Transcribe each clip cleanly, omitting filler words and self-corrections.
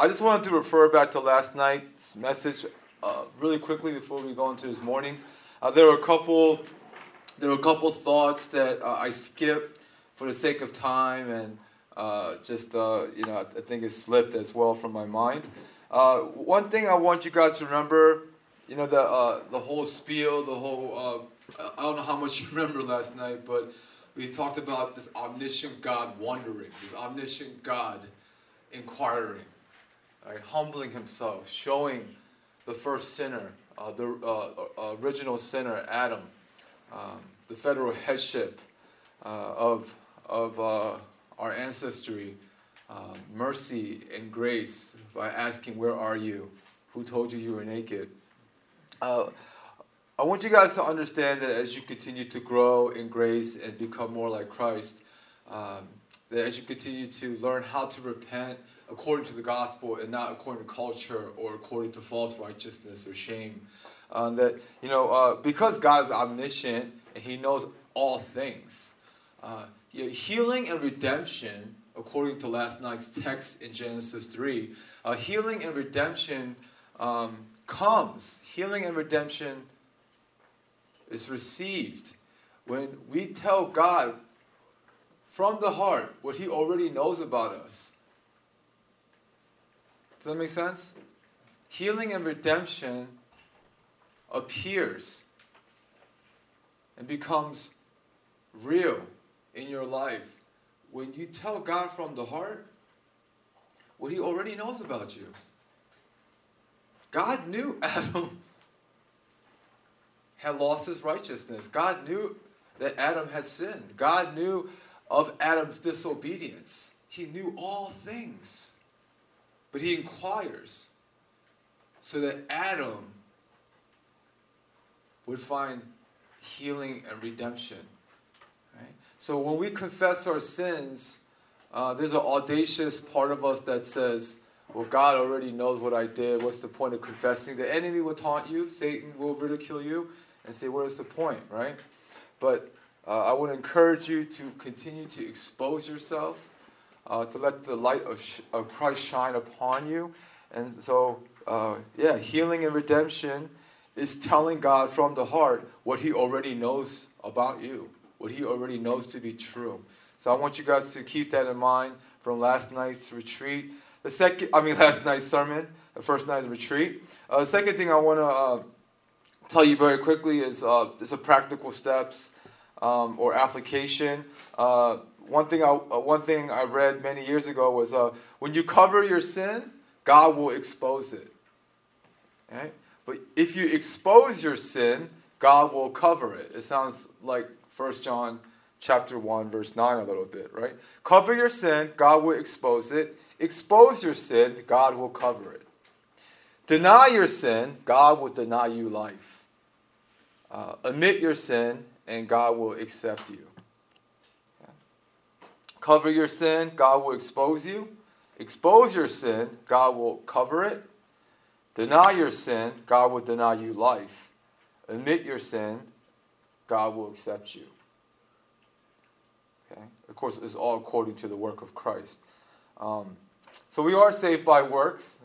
I just wanted to refer back to last night's message really quickly before we go into this morning's. There were a couple thoughts that I skipped for the sake of time, and I think it slipped as well from my mind. One thing I want you guys to remember, the whole spiel, I don't know how much you remember last night, but we talked about this omniscient God wondering, this omniscient God inquiring, right? Humbling himself, showing the first sinner, the original sinner, Adam, the federal headship of our ancestry, mercy and grace by asking, where are you? Who told you were naked? I want you guys to understand that as you continue to grow in grace and become more like Christ, that as you continue to learn how to repent according to the gospel and not according to culture or according to false righteousness or shame, because God is omniscient and he knows all things, healing and redemption, according to last night's text in Genesis 3, healing and redemption comes. Healing and redemption is received when we tell God from the heart what he already knows about us. Does that make sense? Healing and redemption appears and becomes real in your life when you tell God from the heart what he already knows about you. God knew Adam had lost his righteousness. God knew that Adam had sinned. God knew of Adam's disobedience. He knew all things. But he inquires so that Adam would find healing and redemption. Right? So when we confess our sins, there's an audacious part of us that says, well, God already knows what I did. What's the point of confessing? The enemy will taunt you. Satan will ridicule you and say, what is the point, right? But I would encourage you to continue to expose yourself, to let the light of Christ shine upon you. And so, healing and redemption is telling God from the heart what he already knows about you, what he already knows to be true. So I want you guys to keep that in mind from last night's retreat. Last night's sermon, the first night of the retreat. The second thing I want to tell you very quickly is it's a practical steps or application. One thing I read many years ago was when you cover your sin, God will expose it. Right? But if you expose your sin, God will cover it. It sounds like 1 John chapter 1, verse 9 a little bit, right? Cover your sin, God will expose it. Expose your sin, God will cover it. Deny your sin, God will deny you life. Admit your sin, and God will accept you. Okay. Cover your sin, God will expose you. Expose your sin, God will cover it. Deny your sin, God will deny you life. Admit your sin, God will accept you. Okay. Of course, it's all according to the work of Christ. So we are saved by works,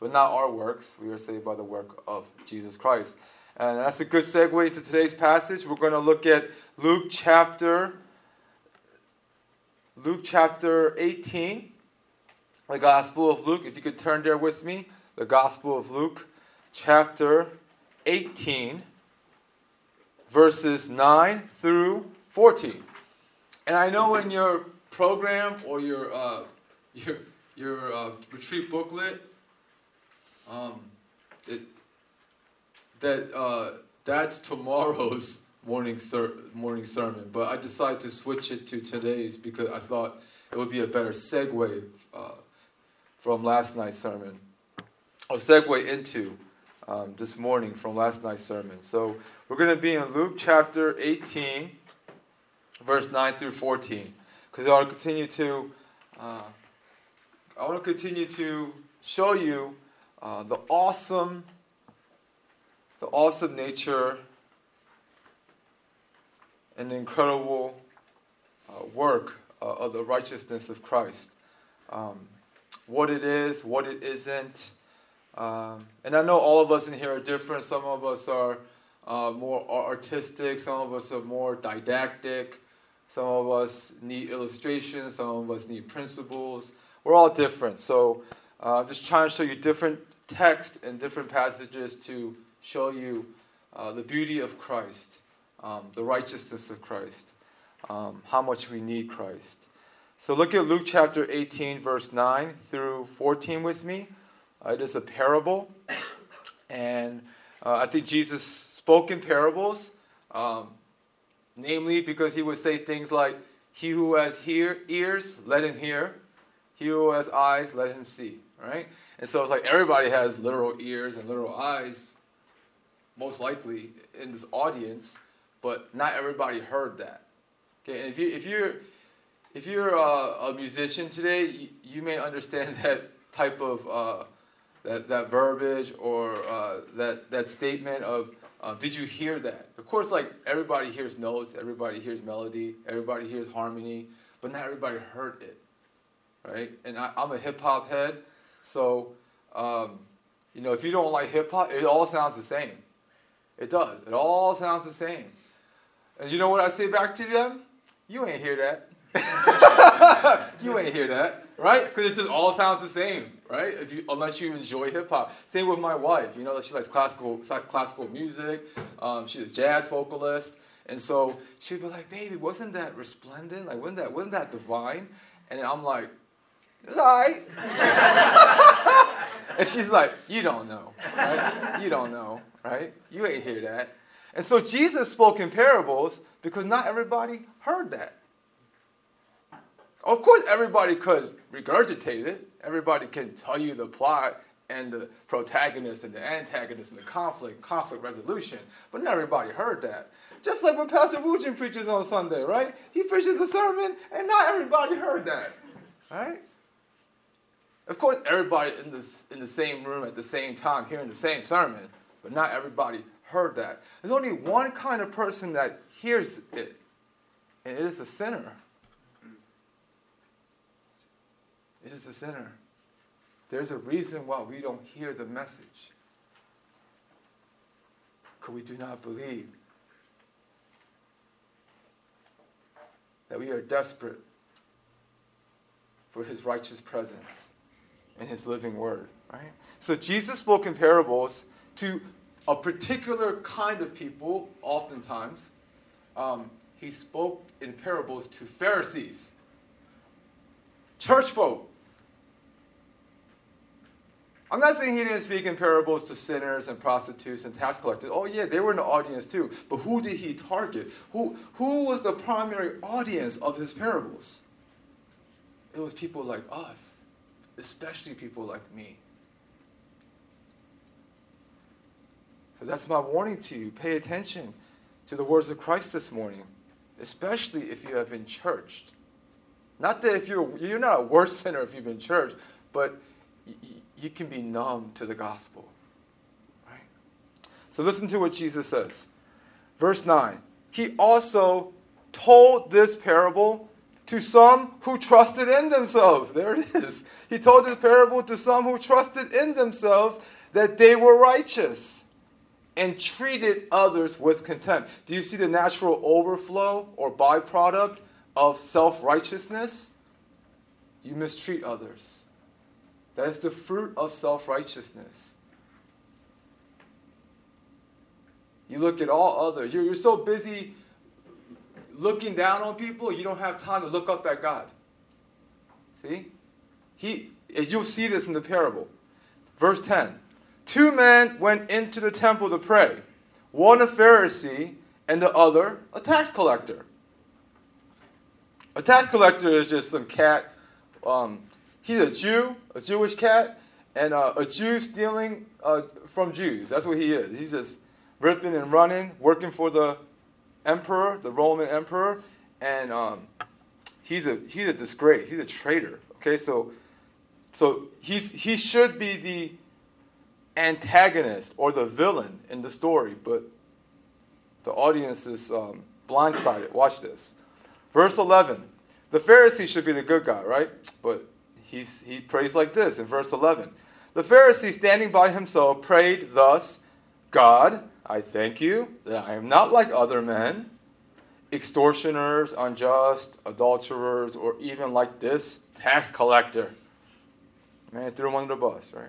but not our works. We are saved by the work of Jesus Christ. And that's a good segue to today's passage. We're going to look at Luke chapter 18, the Gospel of Luke. If you could turn there with me, the Gospel of Luke chapter 18, verses 9 through 14. And I know in your program or your retreat booklet, that's tomorrow's morning sermon. But I decided to switch it to today's because I thought it would be a better segue from last night's sermon, or segue into this morning from last night's sermon. So we're going to be in Luke chapter 18, verse 9 through 14, because I want to continue to. I want to continue to show you the awesome nature and the incredible work of the righteousness of Christ. what it is, what it isn't. And I know all of us in here are different. Some of us are more artistic. Some of us are more didactic. Some of us need illustrations. Some of us need principles. We're all different. So I'm just trying to show you different texts and different passages to show you the beauty of Christ, the righteousness of Christ, how much we need Christ. So look at Luke chapter 18, verse 9 through 14 with me. It is a parable, and I think Jesus spoke in parables, namely because he would say things like, "He who has ears, let him hear. He who has eyes, let him see," right? And so it's like everybody has literal ears and literal eyes, most likely, in this audience, but not everybody heard that. Okay, and if you're a musician today, you may understand that type of that verbiage or that statement of did you hear that? Of course, like everybody hears notes, everybody hears melody, everybody hears harmony, but not everybody heard it, right? And I'm a hip hop head, so if you don't like hip hop, it all sounds the same. It does. It all sounds the same. And you know what I say back to them? You ain't hear that. You ain't hear that, right? Because it just all sounds the same, right? Unless you enjoy hip hop. Same with my wife. You know, she likes classical music. She's a jazz vocalist, and so she'd be like, "Baby, wasn't that resplendent? Like, wasn't that divine?" And I'm like, "It's all right." And she's like, "You don't know, right? You don't know, right? You ain't hear that." And so Jesus spoke in parables because not everybody heard that. Of course, everybody could regurgitate it. Everybody can tell you the plot and the protagonist and the antagonist and the conflict resolution. But not everybody heard that. Just like when Pastor Wujin preaches on Sunday, right? He preaches a sermon, and not everybody heard that, right? Of course, everybody in the same room at the same time hearing the same sermon, but not everybody heard that. There's only one kind of person that hears it, and it is the sinner. It is the sinner. There's a reason why we don't hear the message. Because we do not believe that we are desperate for his righteous presence and his living word, right? So Jesus spoke in parables to a particular kind of people, oftentimes. He spoke in parables to Pharisees, church folk. I'm not saying he didn't speak in parables to sinners and prostitutes and tax collectors. Oh, yeah, they were in the audience too. But who did he target? Who was the primary audience of his parables? It was people like us, especially people like me. So that's my warning to you. Pay attention to the words of Christ this morning, especially if you have been churched. Not that if you're not a worse sinner if you've been churched, but you can be numb to the gospel, right? So listen to what Jesus says. Verse 9, he also told this parable to some who trusted in themselves. There it is. He told this parable to some who trusted in themselves that they were righteous and treated others with contempt. Do you see the natural overflow or byproduct of self-righteousness? You mistreat others. That is the fruit of self-righteousness. You look at all others. You're so busy looking down on people, you don't have time to look up at God. See? You'll see this in the parable. Verse 10. 2 men went into the temple to pray, one a Pharisee and the other a tax collector. A tax collector is just some cat. He's a Jew, a Jewish cat, and a Jew stealing from Jews. That's what he is. He's just ripping and running, working for the emperor, the Roman emperor, and he's a disgrace. He's a traitor. Okay, so he should be the antagonist or the villain in the story, but the audience is blindsided. Watch this. Verse 11, the Pharisee should be the good guy, right? But He prays like this in verse 11. The Pharisee, standing by himself, prayed thus, God, I thank you that I am not like other men, extortioners, unjust, adulterers, or even like this tax collector. Man, threw him under the bus, right?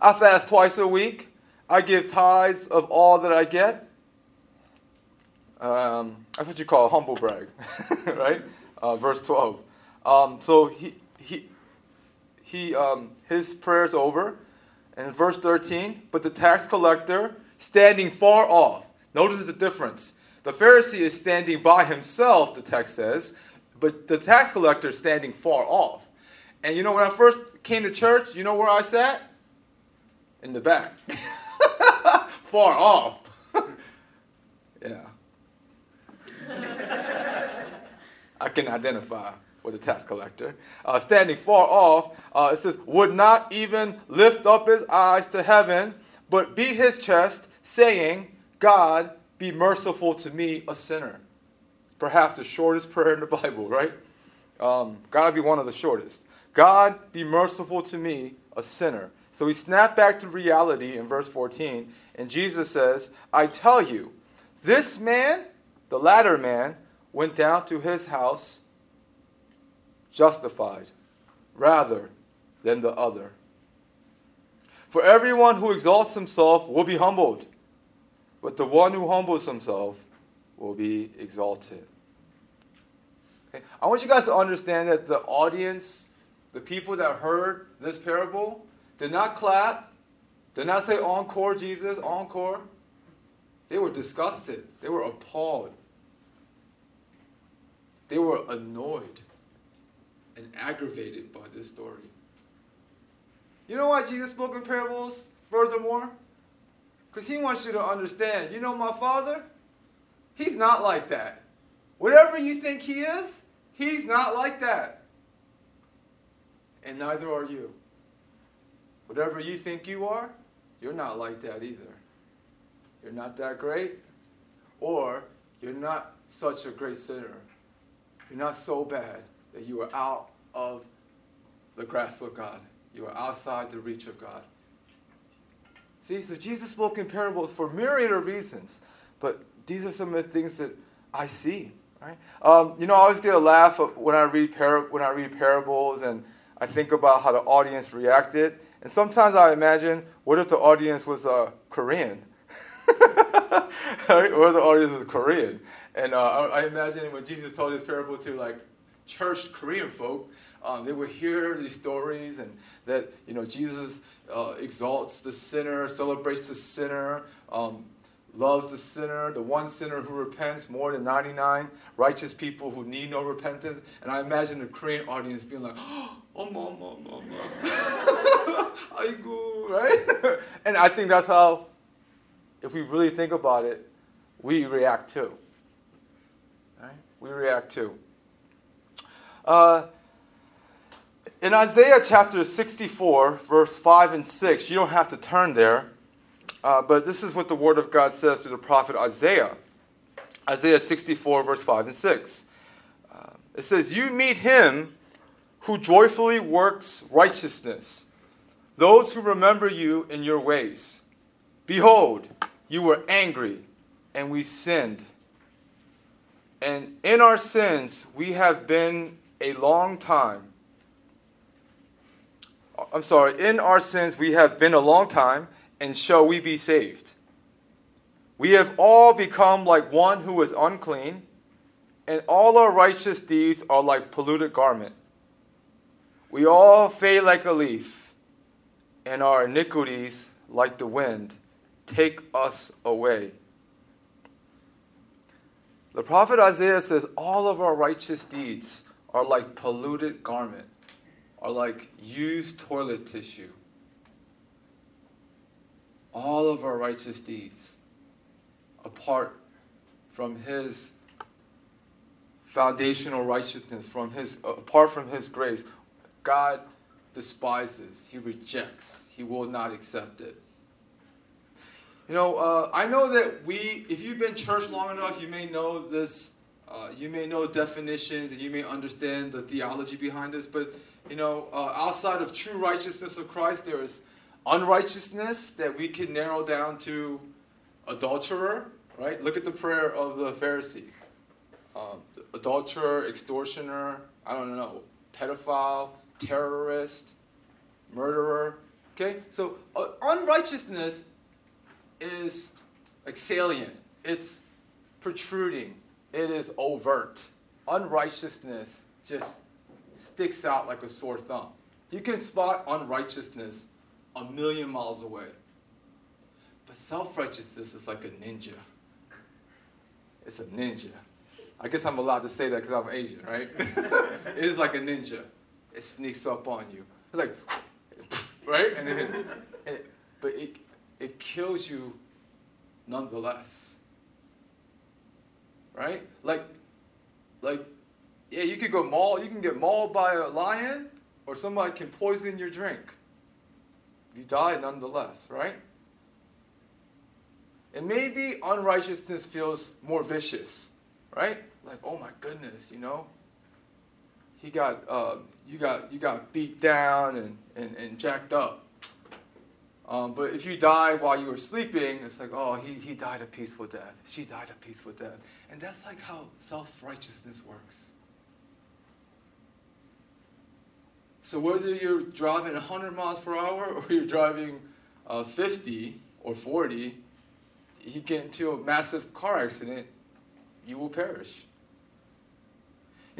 I fast twice a week. I give tithes of all that I get. That's what you call a humble brag, right? Verse 12. So his prayer's over. And in verse 13, but the tax collector, standing far off. Notice the difference. The Pharisee is standing by himself, the text says, but the tax collector is standing far off. And you know, when I first came to church, you know where I sat? In the back. Far off. Yeah. I can identify with the tax collector. Standing far off, it says, would not even lift up his eyes to heaven, but beat his chest, saying, God, be merciful to me, a sinner. Perhaps the shortest prayer in the Bible, right? Got to be one of the shortest. God, be merciful to me, a sinner. So we snap back to reality in verse 14, and Jesus says, I tell you, this man, the latter man, went down to his house justified rather than the other. For everyone who exalts himself will be humbled, but the one who humbles himself will be exalted. Okay? I want you guys to understand that the audience, the people that heard this parable, did not clap, did not say, encore, Jesus, encore. They were disgusted. They were appalled. They were annoyed and aggravated by this story. You know why Jesus spoke in parables furthermore? Because he wants you to understand, you know my Father? He's not like that. Whatever you think he is, he's not like that. And neither are you. Whatever you think you are, you're not like that either. You're not that great, or you're not such a great sinner. You're not so bad that you are out of the grasp of God. You are outside the reach of God. See, so Jesus spoke in parables for myriad of reasons, but these are some of the things that I see. Right? You know, I always get a laugh when I read parables, and I think about how the audience reacted. And sometimes I imagine, what if the audience was Korean? Right? What if the audience was Korean? And I imagine when Jesus told this parable to like church Korean folk, they would hear these stories and that you know Jesus exalts the sinner, celebrates the sinner, loves the sinner, the one sinner who repents more than 99 righteous people who need no repentance. And I imagine the Korean audience being like, oh, mama, 아이고, right? And I think that's how, if we really think about it, we react too. Right? We react too. In Isaiah chapter 64, verse 5 and 6, you don't have to turn there, but this is what the Word of God says to the prophet Isaiah. Isaiah 64, verse 5 and 6. It says, you meet him who joyfully works righteousness, those who remember you in your ways. Behold, you were angry, and we sinned. And in our sins, we have been a long time. I'm sorry, in our sins, we have been a long time, and shall we be saved? We have all become like one who is unclean, and all our righteous deeds are like polluted garment. We all fade like a leaf, and our iniquities, like the wind, take us away. The prophet Isaiah says all of our righteous deeds are like polluted garment, are like used toilet tissue. All of our righteous deeds, apart from his foundational righteousness, apart from his grace, God despises, he rejects, he will not accept it. You know, I know that if you've been church long enough, you may know this You may know definitions and you may understand the theology behind this, but outside of true righteousness of Christ, there is unrighteousness that we can narrow down to adulterer, right? Look at the prayer of the Pharisee. Adulterer, extortioner, I don't know, pedophile, terrorist, murderer. Okay? So unrighteousness is like salient. It's protruding. It is overt. Unrighteousness just sticks out like a sore thumb. You can spot unrighteousness a million miles away. But self-righteousness is like a ninja. It's a ninja. I guess I'm allowed to say that because I'm Asian, right? It is like a ninja. It sneaks up on you. Like, right? But it kills you nonetheless. Right? Like, yeah, you could go mauled. You can get mauled by a lion, or somebody can poison your drink. You die nonetheless, right? And maybe unrighteousness feels more vicious, right? Like, oh my goodness, he got you got beat down and jacked up. But if you die while you were sleeping, it's like, oh, he died a peaceful death. She died a peaceful death. And that's like how self-righteousness works. So whether you're driving 100 miles per hour or you're driving 50 or 40, you get into a massive car accident, you will perish.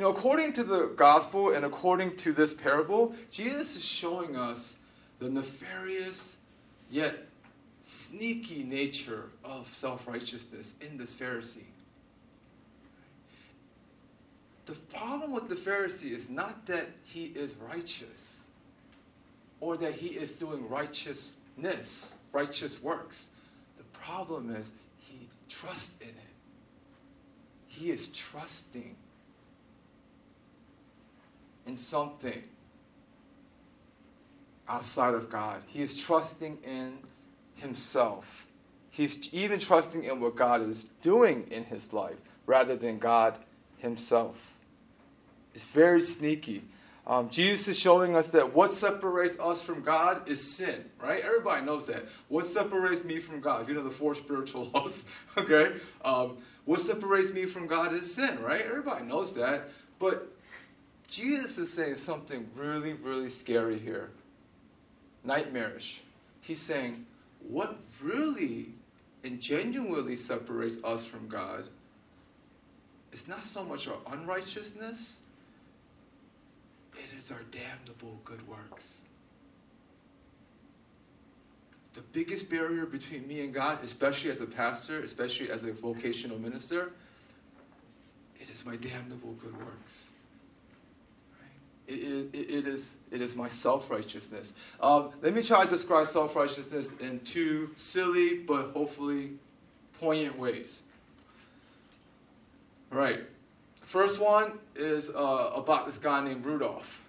According to the gospel and according to this parable, Jesus is showing us the nefarious yet sneaky nature of self-righteousness in this Pharisee. The problem with the Pharisee is not that he is righteous or that he is doing righteous works. The problem is he trusts in it. He is trusting in something outside of God. He is trusting in himself. He's even trusting in what God is doing in his life rather than God himself. It's very sneaky. Jesus is showing us that what separates us from God is sin, right? Everybody knows that. What separates me from God? The four spiritual laws, okay? What separates me from God is sin, right? Everybody knows that. But Jesus is saying something really, really scary here. Nightmarish. He's saying, what really and genuinely separates us from God is not so much our unrighteousness, it is our damnable good works. The biggest barrier between me and God, especially as a pastor, especially as a vocational minister, it is my damnable good works. It is my self-righteousness. Let me try to describe self-righteousness in two silly but hopefully poignant ways. All right. First one is about this guy named Rudolph.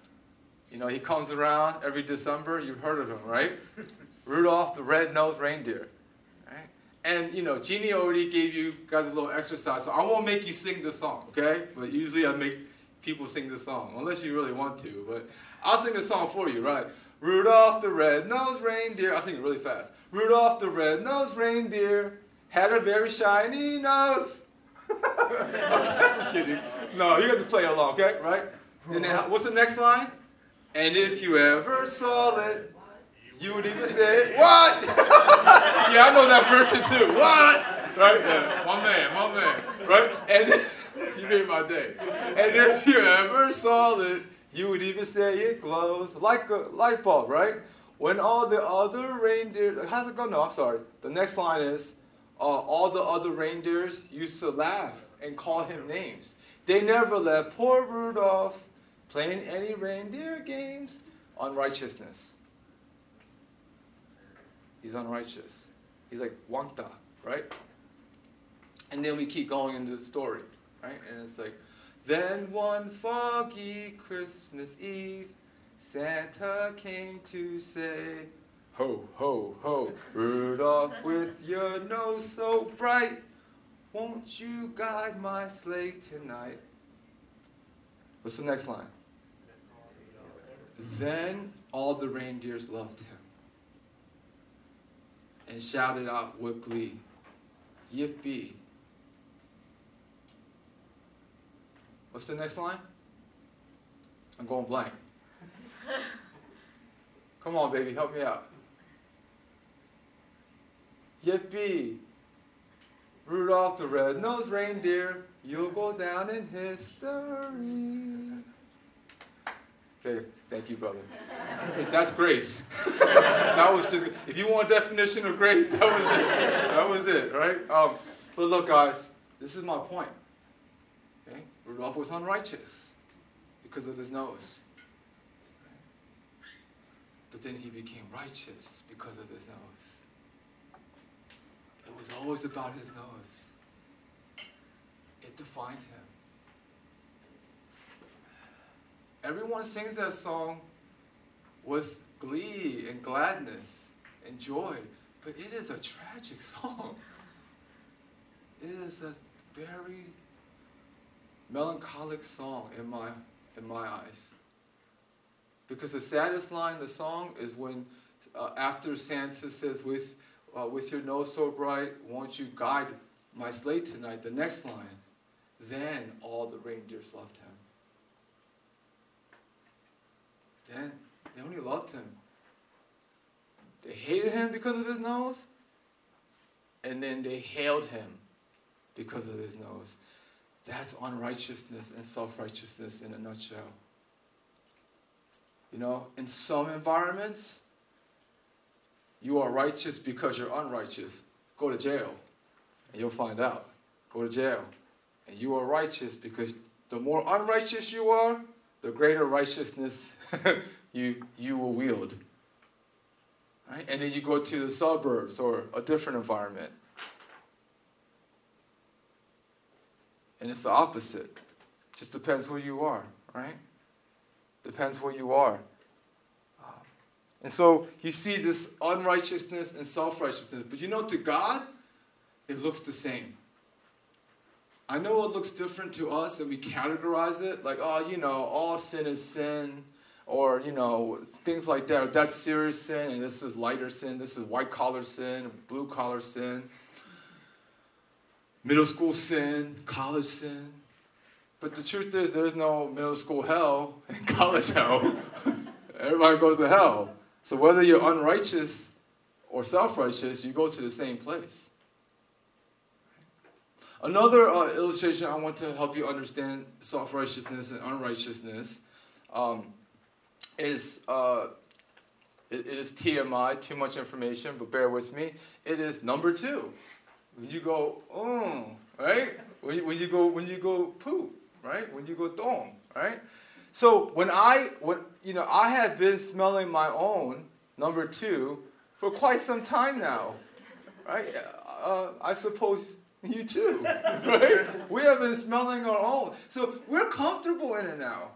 He comes around every December. You've heard of him, right? Rudolph, the red-nosed reindeer. Right? And, Jeannie already gave you guys a little exercise, so I won't make you sing this song, okay? But usually I make people sing the song, unless you really want to, but I'll sing the song for you, right? Rudolph the red-nosed reindeer. I'll sing it really fast. Rudolph the red-nosed reindeer had a very shiny nose. Okay, just kidding. No, you got to play along, okay? Right? And then what's the next line? And if you ever saw it, you would even say, what? Yeah, I know that version too. What? Right? Yeah. My man. Right? And you made my day. And if you ever saw it, you would even say it glows like a light bulb, right? When all the other reindeer, how's it go? No, I'm sorry. The next line is, all the other reindeers used to laugh and call him names. They never let poor Rudolph playing any reindeer games. Unrighteousness. He's unrighteous. He's like Wanta, right? And then we keep going into the story. Right? And it's like, then one foggy Christmas Eve, Santa came to say, ho, ho, ho, Rudolph with your nose so bright, Won't you guide my sleigh tonight? What's the next line? Then all the reindeers loved him and shouted out with glee, yippee. What's the next line? I'm going blank. Come on, baby, help me out. Yippee. Rudolph the red-nosed reindeer, you'll go down in history. Okay, thank you, brother. Okay, that's grace. That was just, if you want a definition of grace, that was it. That was it, right? But look, guys, this is my point. Okay? Rudolph was unrighteous because of his nose. But then he became righteous because of his nose. It was always about his nose. It defined him. Everyone sings that song with glee and gladness and joy, but it is a tragic song. It is a very melancholic song in my eyes. Because the saddest line in the song is when, after Santa says, with your nose so bright, won't you guide my sleigh tonight? The next line, then all the reindeers loved him. Then they only loved him. They hated him because of his nose, and then they hailed him because of his nose. That's unrighteousness and self-righteousness in a nutshell. You know, in some environments, you are righteous because you're unrighteous. Go to jail, and you'll find out. Go to jail, and you are righteous because the more unrighteous you are, the greater righteousness you will wield. Right? And then you go to the suburbs or a different environment. And it's the opposite. Just depends who you are, right? Depends who you are. And so you see this unrighteousness and self-righteousness. But you know, to God, it looks the same. I know it looks different to us and we categorize it. Like, oh, you know, all sin is sin. Or, you know, things like that. That's serious sin and this is lighter sin. This is white-collar sin, blue-collar sin. Middle school sin, college sin. But the truth is there's no middle school hell and college hell. Everybody goes to hell. So whether you're unrighteous or self-righteous, you go to the same place. Another illustration I want to help you understand self-righteousness and unrighteousness is TMI, too much information, but bear with me. It is number 2. When you go, oh, right? When you go poop, right? When you go dong, right? So I have been smelling my own, number 2, for quite some time now, right? I suppose you too, right? We have been smelling our own. So we're comfortable in it now.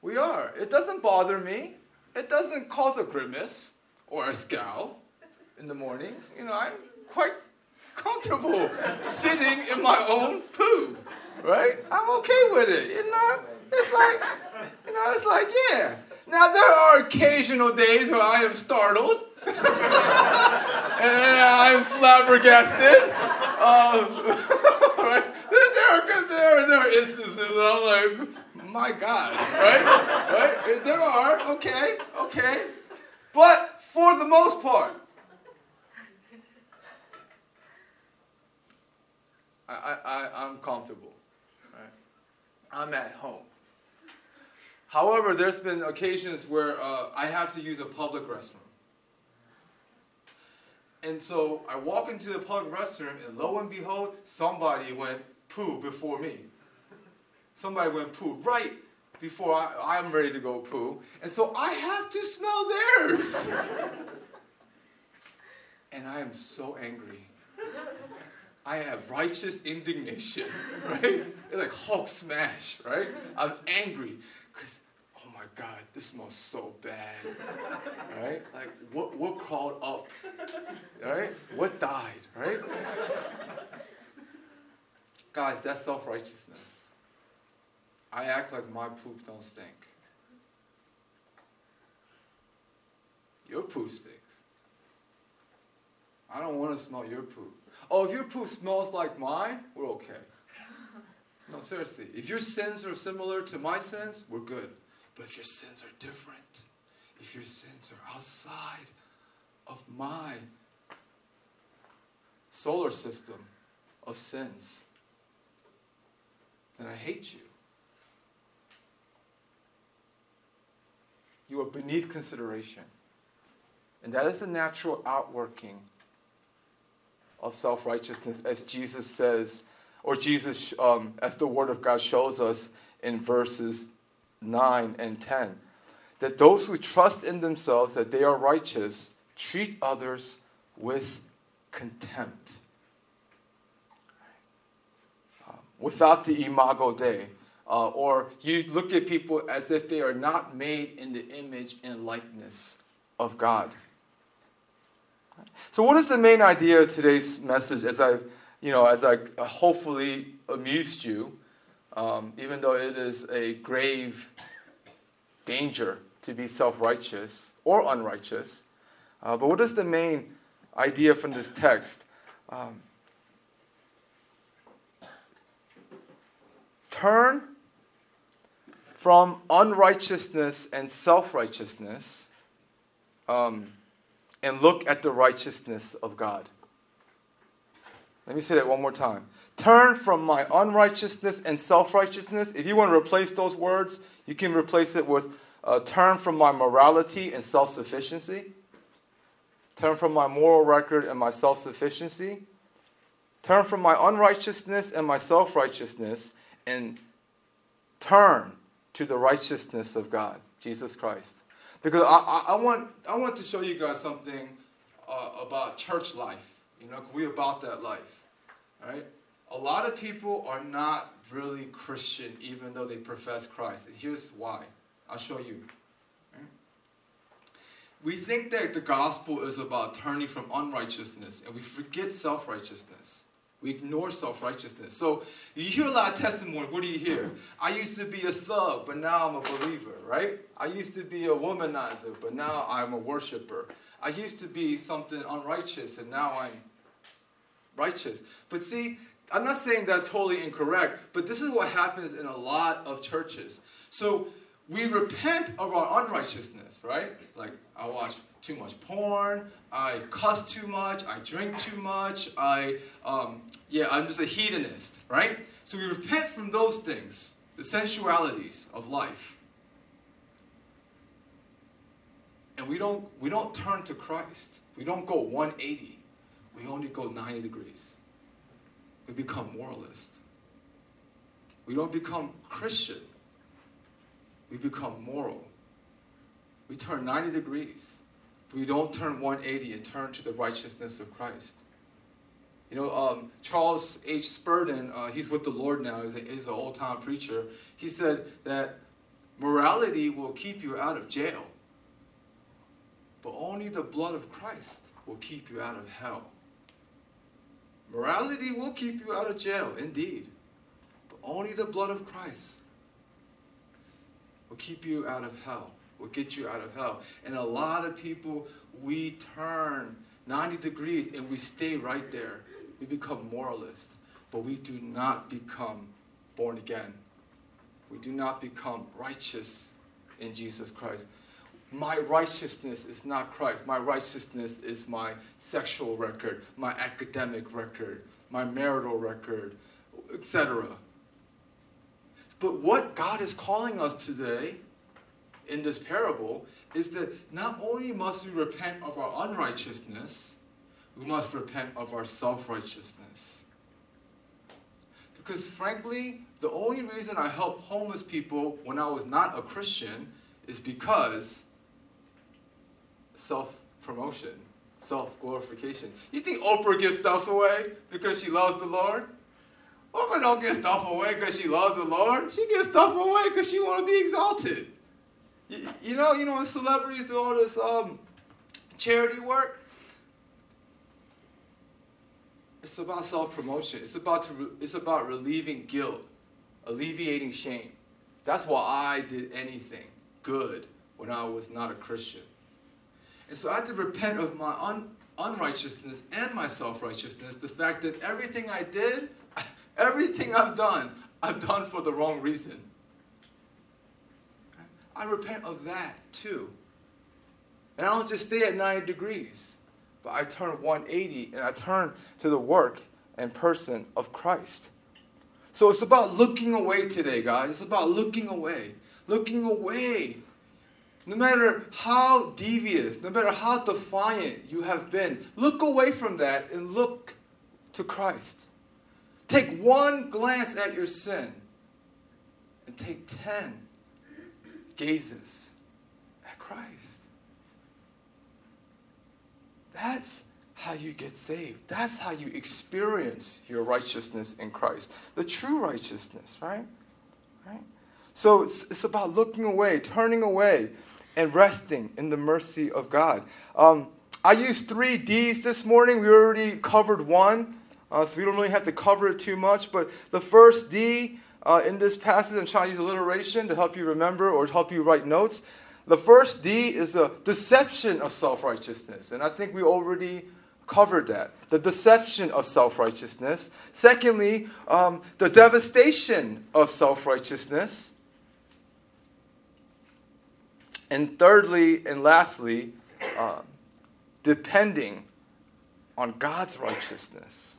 We are. It doesn't bother me. It doesn't cause a grimace or a scowl in the morning. You know, I'm quite comfortable sitting in my own poo, right? I'm okay with it, you know? It's like, yeah. Now, there are occasional days where I am startled and I'm flabbergasted. Right? There are instances I'm like, my God, right? There are, okay. But for the most part, I'm comfortable, right? I'm at home. However, there's been occasions where I have to use a public restroom. And so I walk into the public restroom, and lo and behold, somebody went poo before me. Somebody went poo right before I'm ready to go poo. And so I have to smell theirs. And I am so angry. I have righteous indignation, right? It's like Hulk smash, right? I'm angry. Oh my God, this smells so bad, right? Like, what crawled up, right? What died, right? Guys, that's self-righteousness. I act like my poop don't stink. Your poop stinks. I don't want to smell your poop. Oh, if your poop smells like mine, we're okay. No, seriously. If your sins are similar to my sins, we're good. But if your sins are different, if your sins are outside of my solar system of sins, then I hate you. You are beneath consideration. And that is the natural outworking of self-righteousness, as Jesus says, or Jesus, as the Word of God shows us in verses 9 and 10, that those who trust in themselves that they are righteous treat others with contempt. Without the imago Dei, or you look at people as if they are not made in the image and likeness of God. So, what is the main idea of today's message? As I hopefully amused you, even though it is a grave danger to be self-righteous or unrighteous. But what is the main idea from this text? Turn from unrighteousness and self-righteousness and look at the righteousness of God. Let me say that one more time. Turn from my unrighteousness and self-righteousness. If you want to replace those words, you can replace it with turn from my morality and self-sufficiency. Turn from my moral record and my self-sufficiency. Turn from my unrighteousness and my self-righteousness and turn to the righteousness of God, Jesus Christ. Because I want to show you guys something about church life. You know, we're about that life, right? A lot of people are not really Christian, even though they profess Christ. And here's why. I'll show you. Right? We think that the gospel is about turning from unrighteousness, and we forget self-righteousness. We ignore self-righteousness. So you hear a lot of testimony. What do you hear? I used to be a thug, but now I'm a believer, right? I used to be a womanizer, but now I'm a worshiper. I used to be something unrighteous, and now I'm righteous. But see, I'm not saying that's totally incorrect, but this is what happens in a lot of churches. So we repent of our unrighteousness, right? Like, I watch too much porn, I cuss too much, I drink too much, I'm just a hedonist, right? So we repent from those things, the sensualities of life. And we don't turn to Christ. We don't go 180. We only go 90 degrees. We become moralist. We don't become Christian. We become moral. We turn 90 degrees. We don't turn 180 and turn to the righteousness of Christ. You know, Charles H. Spurgeon, he's with the Lord now. He's an old-time preacher. He said that morality will keep you out of jail, but only the blood of Christ will keep you out of hell. Morality will keep you out of jail, indeed, but only the blood of Christ will keep you out of hell, will get you out of hell. And a lot of people, we turn 90 degrees and we stay right there. We become moralists, but we do not become born again. We do not become righteous in Jesus Christ. My righteousness is not Christ. My righteousness is my sexual record, my academic record, my marital record, etc. But what God is calling us today in this parable is that not only must we repent of our unrighteousness, we must repent of our self-righteousness. Because frankly, the only reason I helped homeless people when I was not a Christian is because self-promotion, self-glorification. You think Oprah gives stuff away because she loves the Lord? Oprah don't give stuff away because she loves the Lord. She gives stuff away because she wants to be exalted. You know, celebrities do all this charity work. It's about self-promotion. It's about relieving guilt, alleviating shame. That's why I did anything good when I was not a Christian. And so I had to repent of my unrighteousness and my self-righteousness, the fact that everything I did, everything I've done for the wrong reason. I repent of that too. And I don't just stay at 90 degrees, but I turn 180 and I turn to the work and person of Christ. So it's about looking away today, guys. It's about looking away. Looking away. No matter how devious, no matter how defiant you have been, look away from that and look to Christ. Take one glance at your sin and take 10 gazes at Christ. That's how you get saved. That's how you experience your righteousness in Christ. The true righteousness, right? So it's about looking away, turning away, and resting in the mercy of God. I used 3 Ds this morning. We already covered one, so we don't really have to cover it too much. But the first D in this passage, I'm trying to use alliteration to help you remember or to help you write notes. The first D is the deception of self-righteousness. And I think we already covered that. The deception of self-righteousness. Secondly, the devastation of self-righteousness. And thirdly and lastly, depending on God's righteousness.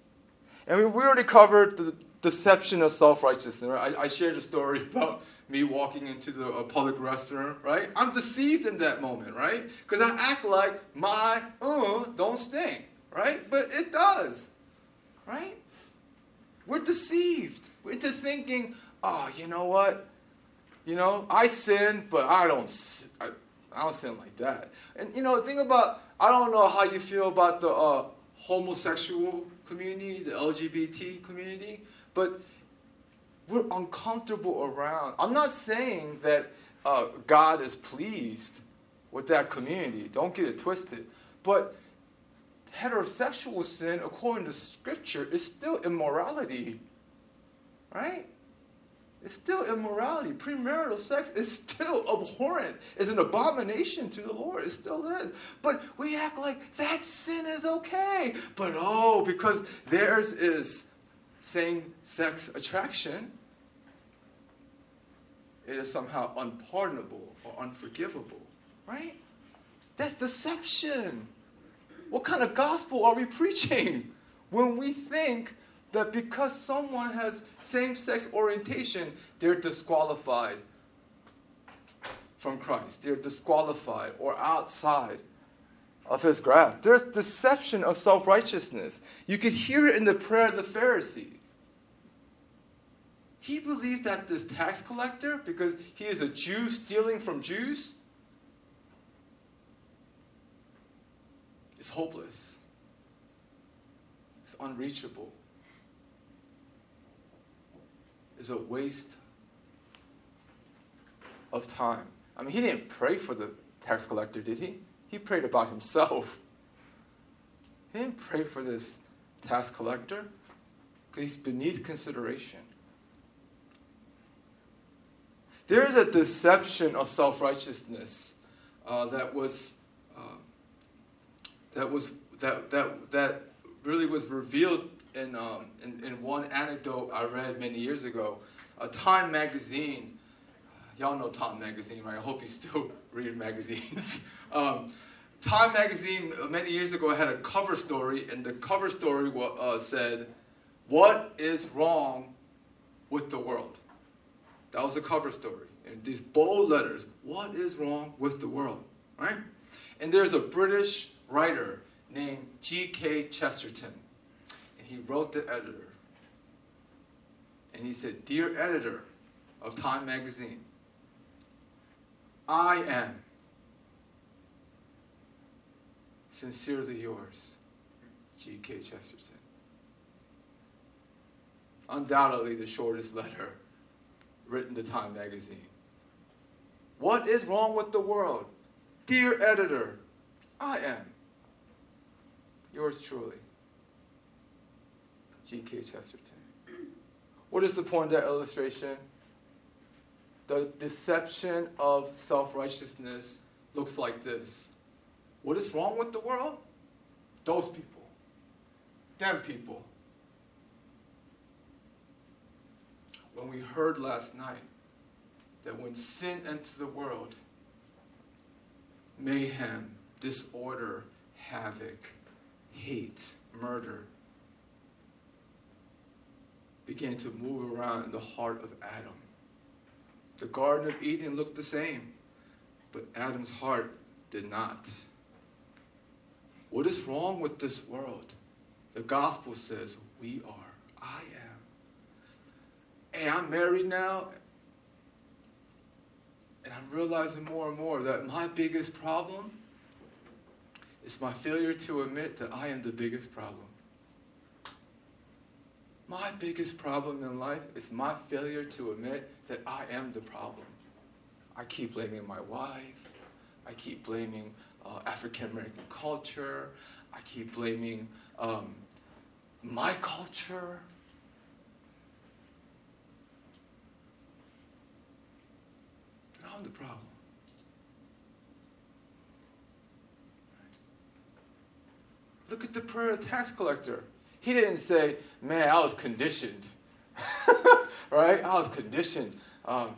And we already covered the deception of self-righteousness. Right? I shared a story about me walking into a public restaurant, right? I'm deceived in that moment, right? Because I act like my don't stink, right? But it does, right? We're deceived. We're into thinking, oh, you know what? You know, I sin, but I don't sin like that. And, you know, think about, I don't know how you feel about the homosexual community, the LGBT community, but we're uncomfortable around. I'm not saying that God is pleased with that community. Don't get it twisted. But heterosexual sin, according to Scripture, is still immorality, right? It's still immorality. Premarital sex is still abhorrent. It's an abomination to the Lord. It still is. But we act like that sin is okay. But oh, because theirs is same-sex attraction, it is somehow unpardonable or unforgivable, right? That's deception. What kind of gospel are we preaching when we think that because someone has same-sex orientation, they're disqualified from Christ. They're disqualified or outside of his grasp. There's deception of self-righteousness. You could hear it in the prayer of the Pharisee. He believed that this tax collector, because he is a Jew stealing from Jews, is hopeless. It's unreachable. Is a waste of time. I mean, he didn't pray for the tax collector, did he? He prayed about himself. He didn't pray for this tax collector because he's beneath consideration. There is a deception of self-righteousness that really was revealed in one anecdote I read many years ago. Time Magazine, y'all know Time Magazine, right? I hope you still read magazines. Time Magazine, many years ago, had a cover story, and the cover story said, "What is wrong with the world?" That was the cover story. In these bold letters, what is wrong with the world, right? And there's a British writer named G.K. Chesterton. He wrote the editor, and he said, "Dear editor of Time Magazine, I am sincerely yours, G.K. Chesterton." Undoubtedly the shortest letter written to Time Magazine. What is wrong with the world? Dear editor, I am yours truly. G.K. Chesterton. What is the point of that illustration? The deception of self-righteousness looks like this. What is wrong with the world? Those people. Them people. When we heard last night that when sin enters the world, mayhem, disorder, havoc, hate, murder began to move around in the heart of Adam. The Garden of Eden looked the same, but Adam's heart did not. What is wrong with this world? The gospel says we are. I am. Hey, I'm married now, and I'm realizing more and more that my biggest problem is my failure to admit that I am the biggest problem. My biggest problem in life is my failure to admit that I am the problem. I keep blaming my wife. I keep blaming African-American culture. I keep blaming my culture. And I'm the problem. Look at the prayer of the tax collector. He didn't say, man, I was conditioned. Right? I was conditioned. I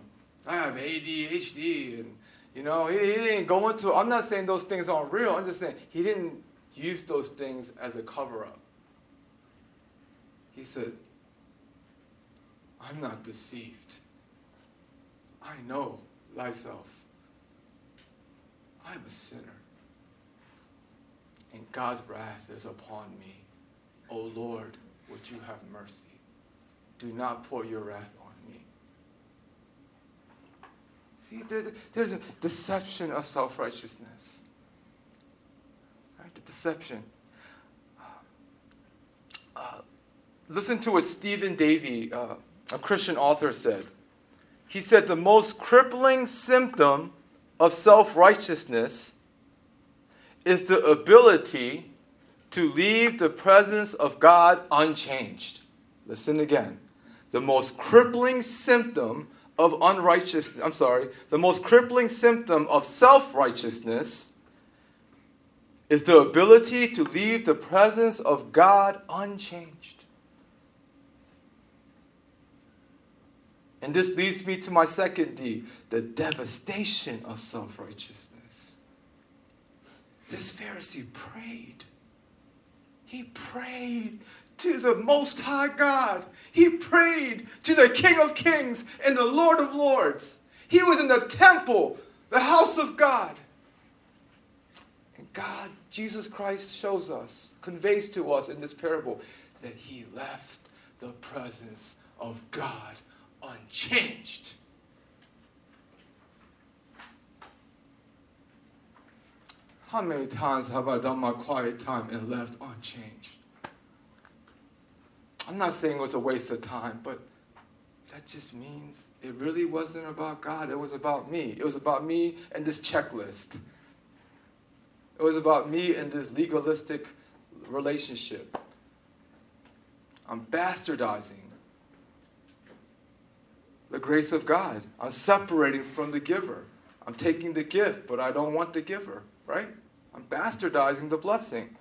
have ADHD. And, you know, he didn't go into, I'm not saying those things aren't real. I'm just saying he didn't use those things as a cover-up. He said, I'm not deceived. I know thyself. I'm a sinner. And God's wrath is upon me. O Lord, would you have mercy? Do not pour your wrath on me. See, there's a deception of self-righteousness. Right? The deception. Listen to what Stephen Davy, a Christian author, said. He said, the most crippling symptom of self-righteousness is the ability to leave the presence of God unchanged. Listen again. The most crippling symptom of self-righteousness is the ability to leave the presence of God unchanged. And this leads me to my second D, the devastation of self-righteousness. This Pharisee prayed. He prayed to the Most High God. He prayed to the King of Kings and the Lord of Lords. He was in the temple, the house of God. And God, Jesus Christ, shows us, conveys to us in this parable that he left the presence of God unchanged. How many times have I done my quiet time and left unchanged? I'm not saying it was a waste of time, but that just means it really wasn't about God. It was about me. It was about me and this checklist. It was about me and this legalistic relationship. I'm bastardizing the grace of God. I'm separating from the giver. I'm taking the gift, but I don't want the giver, right? I'm bastardizing the blessing.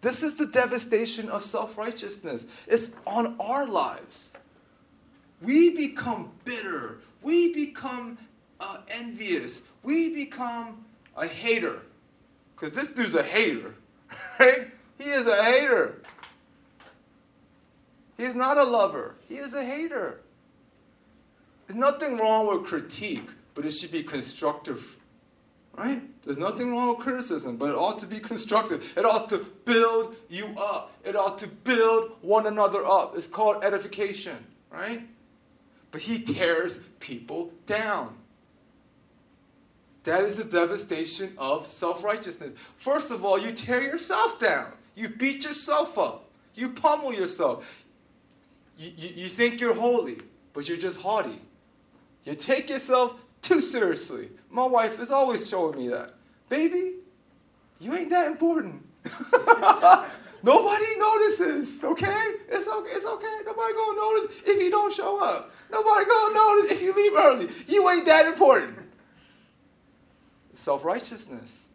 This is the devastation of self-righteousness. It's on our lives. We become bitter. We become envious. We become a hater. Because this dude's a hater, right? He is a hater. He's not a lover. He is a hater. There's nothing wrong with critique, but it should be constructive. Right? There's nothing wrong with criticism, but it ought to be constructive. It ought to build you up. It ought to build one another up. It's called edification, right? But he tears people down. That is the devastation of self-righteousness. First of all, you tear yourself down. You beat yourself up. You pummel yourself. You think you're holy, but you're just haughty. You take yourself too seriously. My wife is always showing me that. Baby, you ain't that important. Nobody notices, okay? It's okay. Nobody gonna notice if you don't show up. Nobody gonna notice if you leave early. You ain't that important. Self-righteousness,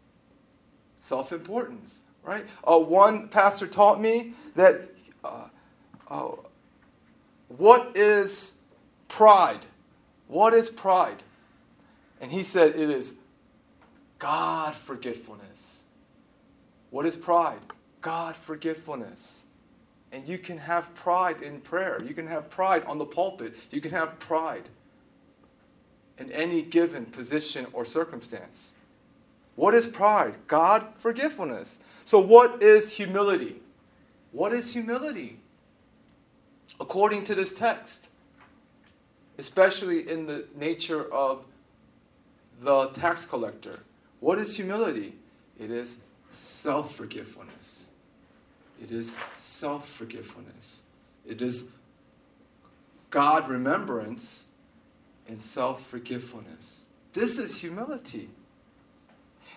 self-importance, right? One pastor taught me that what is pride? What is pride? And he said it is God forgetfulness. What is pride? God forgetfulness. And you can have pride in prayer. You can have pride on the pulpit. You can have pride in any given position or circumstance. What is pride? God forgetfulness. So what is humility? What is humility? According to this text, especially in the nature of the tax collector, what is humility? It is self-forgetfulness. It is self-forgetfulness. It is God remembrance and self-forgetfulness. This is humility.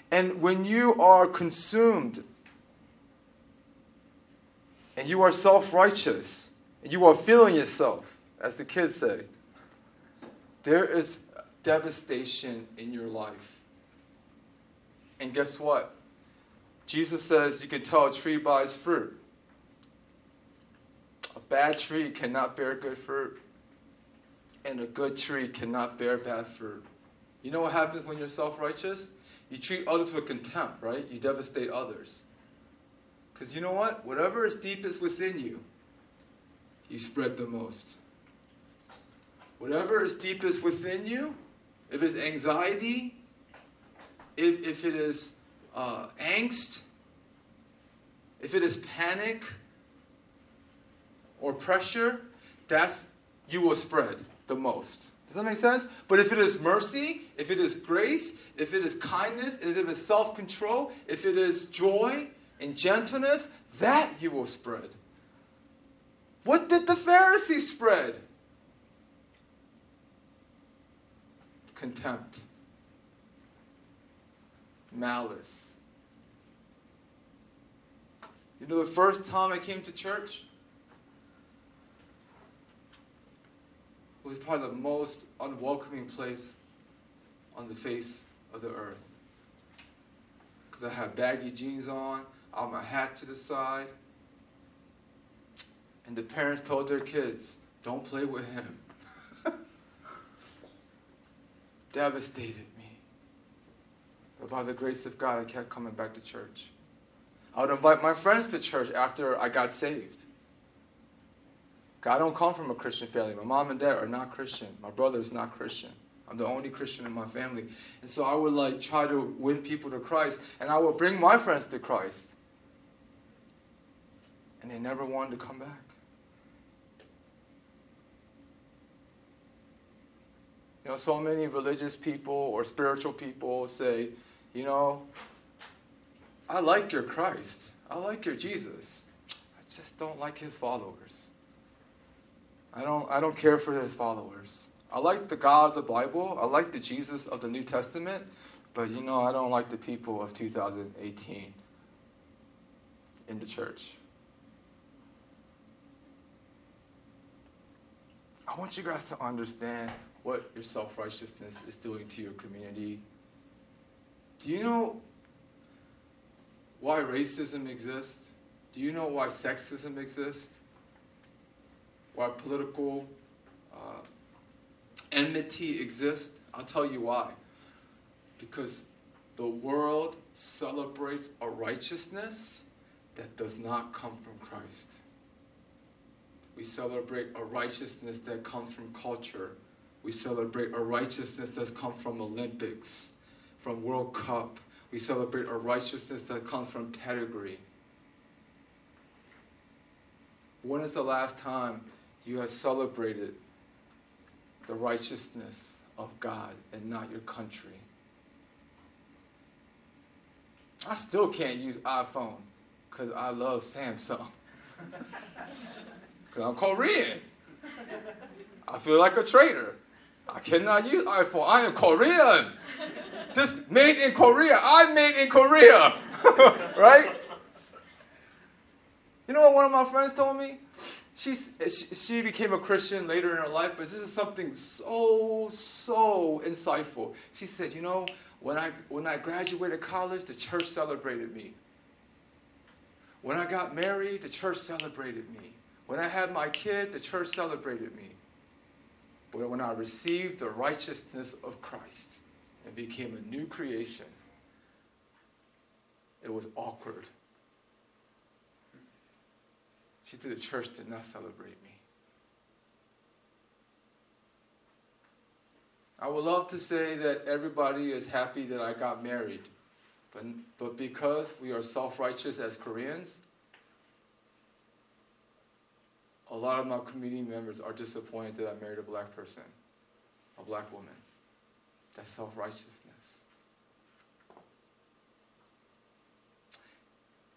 And when you are consumed and you are self-righteous and you are feeling yourself, as the kids say, there is devastation in your life. And guess what? Jesus says you can tell a tree by its fruit. A bad tree cannot bear good fruit, and a good tree cannot bear bad fruit. You know what happens when you're self-righteous? You treat others with contempt, right? You devastate others. Because you know what? Whatever is deepest within you, you spread the most. Whatever is deepest within you, if it's anxiety, if it is angst, if it is panic or pressure, that's you will spread the most. Does that make sense? But if it is mercy, if it is grace, if it is kindness, if it is self-control, if it is joy and gentleness, that you will spread. What did the Pharisees spread? Contempt. Malice. You know, the first time I came to church was probably the most unwelcoming place on the face of the earth. Because I had baggy jeans on, I had my hat to the side, and the parents told their kids, don't play with him. Devastated me. But by the grace of God, I kept coming back to church. I would invite my friends to church after I got saved. I don't come from a Christian family. My mom and dad are not Christian. My brother is not Christian. I'm the only Christian in my family. And so I would try to win people to Christ, and I would bring my friends to Christ. And they never wanted to come back. You know, so many religious people or spiritual people say, you know, I like your Christ. I like your Jesus. I just don't like his followers. I don't care for his followers. I like the God of the Bible. I like the Jesus of the New Testament. But, you know, I don't like the people of 2018 in the church. I want you guys to understand what your self-righteousness is doing to your community. Do you know why racism exists? Do you know why sexism exists? Why political enmity exists? I'll tell you why. Because the world celebrates a righteousness that does not come from Christ. We celebrate a righteousness that comes from culture. We celebrate a righteousness that's come from Olympics, from World Cup. We celebrate a righteousness that comes from pedigree. When is the last time you have celebrated the righteousness of God and not your country? I still can't use iPhone because I love Samsung. Because I'm Korean. I feel like a traitor. I cannot use iPhone. I am Korean. This made in Korea. I'm made in Korea. Right? You know what one of my friends told me? She became a Christian later in her life, but this is something so insightful. She said, you know, when I graduated college, the church celebrated me. When I got married, the church celebrated me. When I had my kid, the church celebrated me. But when I received the righteousness of Christ and became a new creation, it was awkward. She said, the church did not celebrate me. I would love to say that everybody is happy that I got married. But because we are self-righteous as Koreans, a lot of my community members are disappointed that I married a black person, a black woman. That's self-righteousness.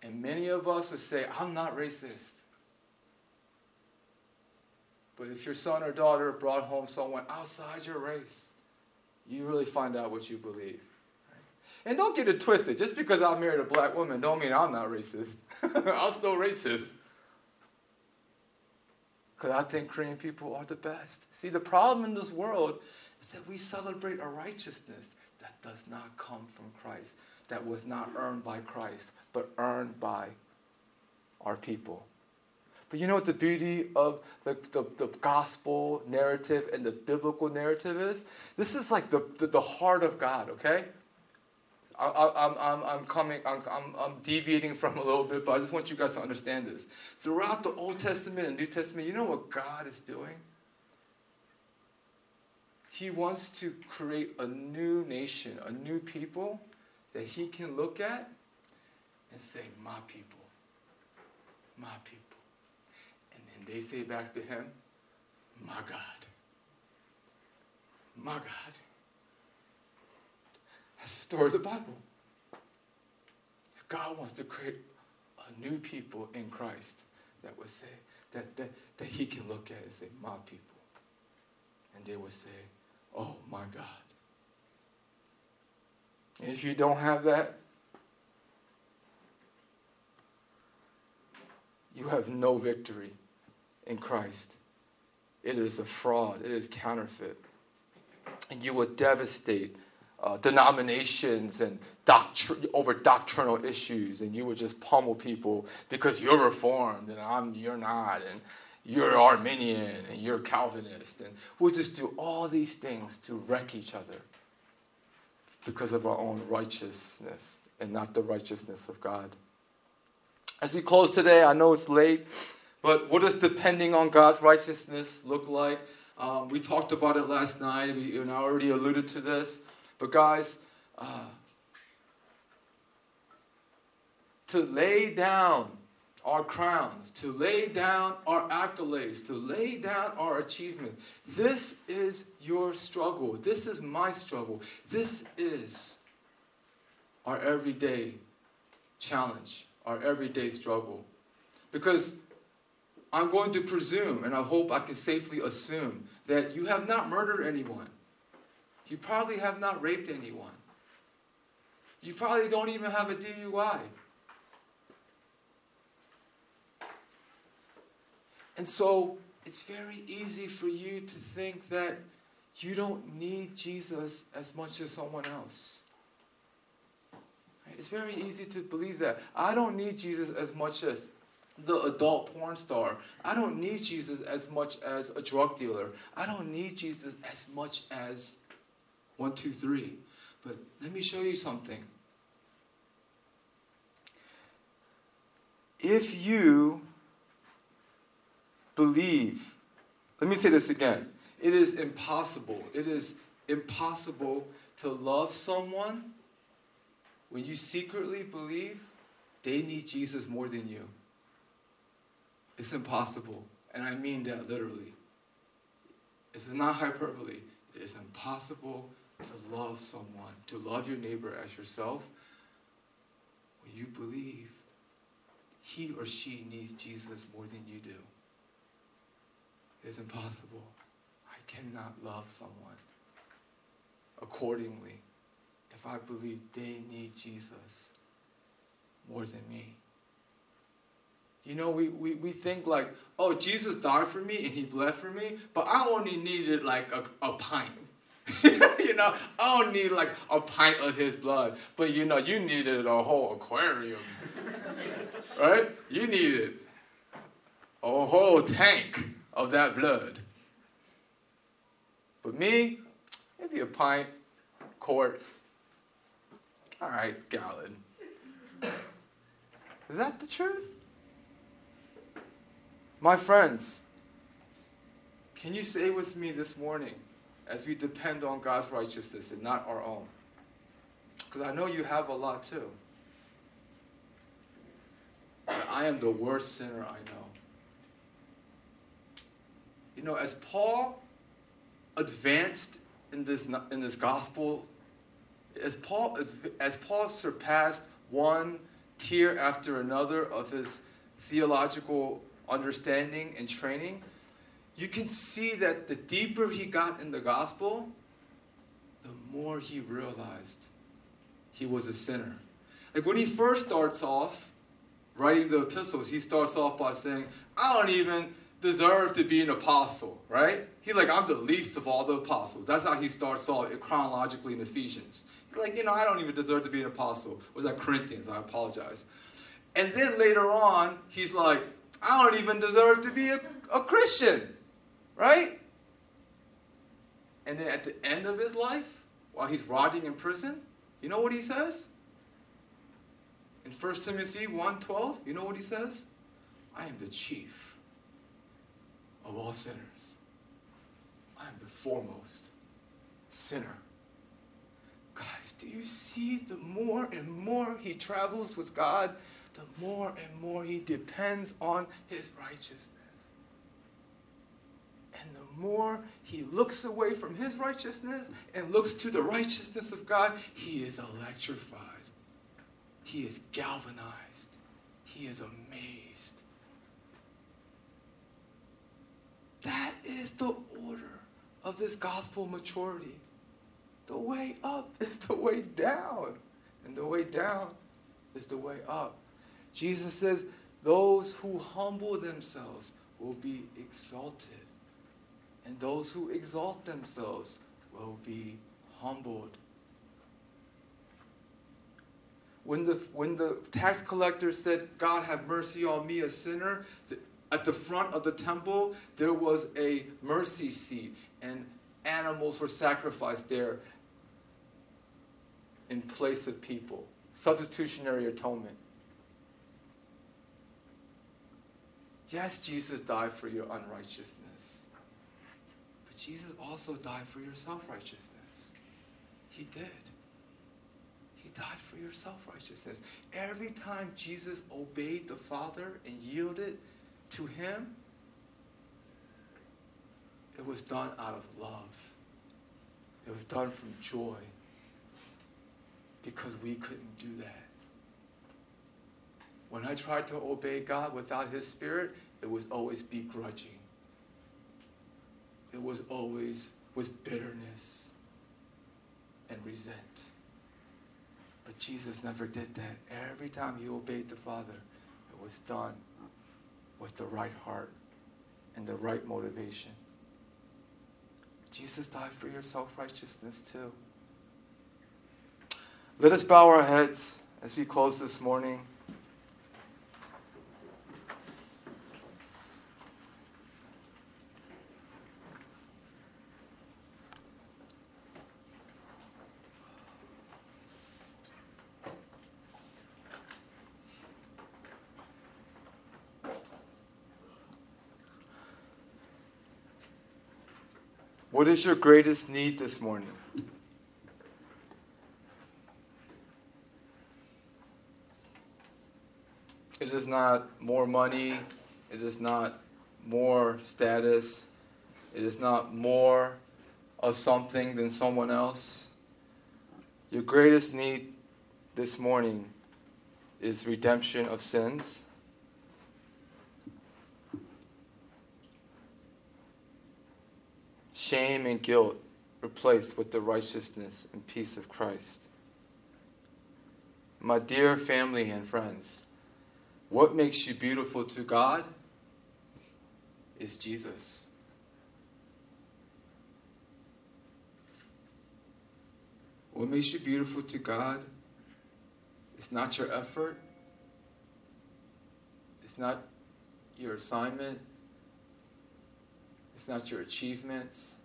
And many of us would say, I'm not racist. But if your son or daughter brought home someone outside your race, you really find out what you believe. And don't get it twisted. Just because I married a black woman don't mean I'm not racist. I'm still racist. Because I think Korean people are the best. See, the problem in this world is that we celebrate a righteousness that does not come from Christ, that was not earned by Christ, but earned by our people. But you know what the beauty of the gospel narrative and the biblical narrative is? This is like the heart of God, okay? I'm deviating from a little bit, but I just want you guys to understand this. Throughout the Old Testament and New Testament, you know what God is doing? He wants to create a new nation, a new people that he can look at and say, my people, my people. And then they say back to him, my God, my God. That's the story of the Bible. God wants to create a new people in Christ that would say, that he can look at and say, my people. And they would say, oh my God. And if you don't have that, you have no victory in Christ. It is a fraud. It is counterfeit. And you will devastate denominations and over doctrinal issues, and you would just pummel people because you're Reformed and you're not, and you're Arminian and you're Calvinist, and we'll just do all these things to wreck each other because of our own righteousness and not the righteousness of God. As we close today, I know it's late, but what does depending on God's righteousness look like? We talked about it last night, and I already alluded to this. But guys, to lay down our crowns, to lay down our accolades, to lay down our achievement. This is your struggle. This is my struggle. This is our everyday challenge, our everyday struggle. Because I'm going to presume, and I hope I can safely assume, that you have not murdered anyone. You probably have not raped anyone. You probably don't even have a DUI. And so it's very easy for you to think that you don't need Jesus as much as someone else. It's very easy to believe that. I don't need Jesus as much as the adult porn star. I don't need Jesus as much as a drug dealer. I don't need Jesus as much as 1, 2, 3. But let me show you something. If you believe, let me say this again. It is impossible to love someone when you secretly believe they need Jesus more than you. It's impossible. And I mean that literally. It's not hyperbole. It is impossible to love someone, to love your neighbor as yourself, when you believe he or she needs Jesus more than you do. It is impossible. I cannot love someone accordingly if I believe they need Jesus more than me. You know, we think like, oh, Jesus died for me and he bled for me, but I only needed like a pint. You know, I don't need like a pint of his blood, but you know, you needed a whole aquarium, right? You needed a whole tank of that blood. But me, maybe a pint, quart, all right, gallon. Is that the truth? My friends, can you say with me this morning, as we depend on God's righteousness and not our own? Because I know you have a lot too. But I am the worst sinner I know. You know, as Paul advanced in this gospel, as Paul surpassed one tier after another of his theological understanding and training, you can see that the deeper he got in the gospel, the more he realized he was a sinner. Like when he first starts off writing the epistles, he starts off by saying, I don't even deserve to be an apostle, right? He's like, I'm the least of all the apostles. That's how he starts off chronologically in Ephesians. He's like, you know, I don't even deserve to be an apostle. Was that Corinthians? I apologize. And then later on, he's like, I don't even deserve to be a Christian. Right? And then at the end of his life, while he's rotting in prison, you know what he says? In 1 Timothy 1:12, you know what he says? I am the chief of all sinners. I am the foremost sinner. Guys, do you see the more and more he travels with God, the more and more he depends on his righteousness? And the more he looks away from his righteousness and looks to the righteousness of God, he is electrified. He is galvanized. He is amazed. That is the order of this gospel maturity. The way up is the way down. And the way down is the way up. Jesus says, those who humble themselves will be exalted. And those who exalt themselves will be humbled. When the tax collector said, God have mercy on me, a sinner, at the front of the temple, there was a mercy seat, and animals were sacrificed there in place of people. Substitutionary atonement. Yes, Jesus died for your unrighteousness. Jesus also died for your self-righteousness. He did. He died for your self-righteousness. Every time Jesus obeyed the Father and yielded to him, it was done out of love. It was done from joy. Because we couldn't do that. When I tried to obey God without his Spirit, it was always begrudging. It was always with bitterness and resent. But Jesus never did that. Every time he obeyed the Father, it was done with the right heart and the right motivation. Jesus died for your self-righteousness too. Let us bow our heads as we close this morning. What is your greatest need this morning? It is not more money. It is not more status. It is not more of something than someone else. Your greatest need this morning is redemption of sins. Shame and guilt replaced with the righteousness and peace of Christ. My dear family and friends, What makes you beautiful to God is Jesus. What makes you beautiful to God is not your effort. It's not your assignment. It's not your achievements.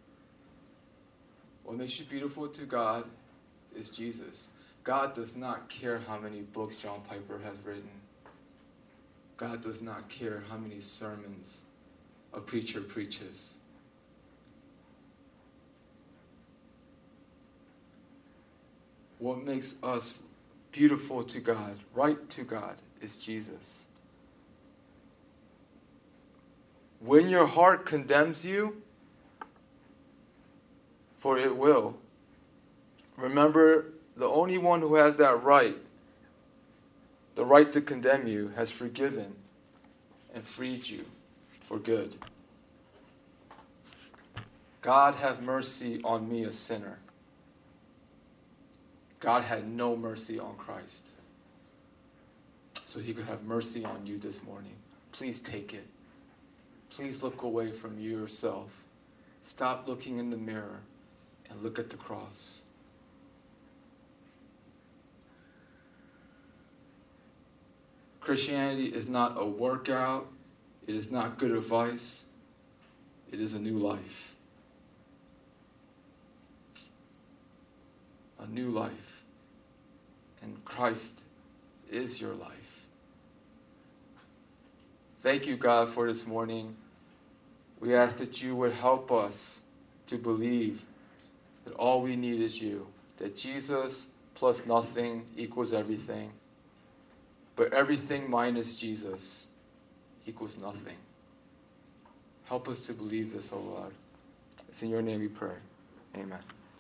What makes you beautiful to God is Jesus. God does not care how many books John Piper has written. God does not care how many sermons a preacher preaches. What makes us beautiful to God, right to God, is Jesus. When your heart condemns you, for it will, remember the only one who has that right, the right to condemn you, has forgiven and freed you for good. God have mercy on me, a sinner. God had no mercy on Christ. So he could have mercy on you this morning. Please take it. Please look away from yourself. Stop looking in the mirror and look at the cross. Christianity is not a workout. It is not good advice. It is a new life. A new life. And Christ is your life. Thank you, God, for this morning. We ask that you would help us to believe that all we need is you, that Jesus plus nothing equals everything, but everything minus Jesus equals nothing. Help us to believe this, O Lord. It's in your name we pray. Amen.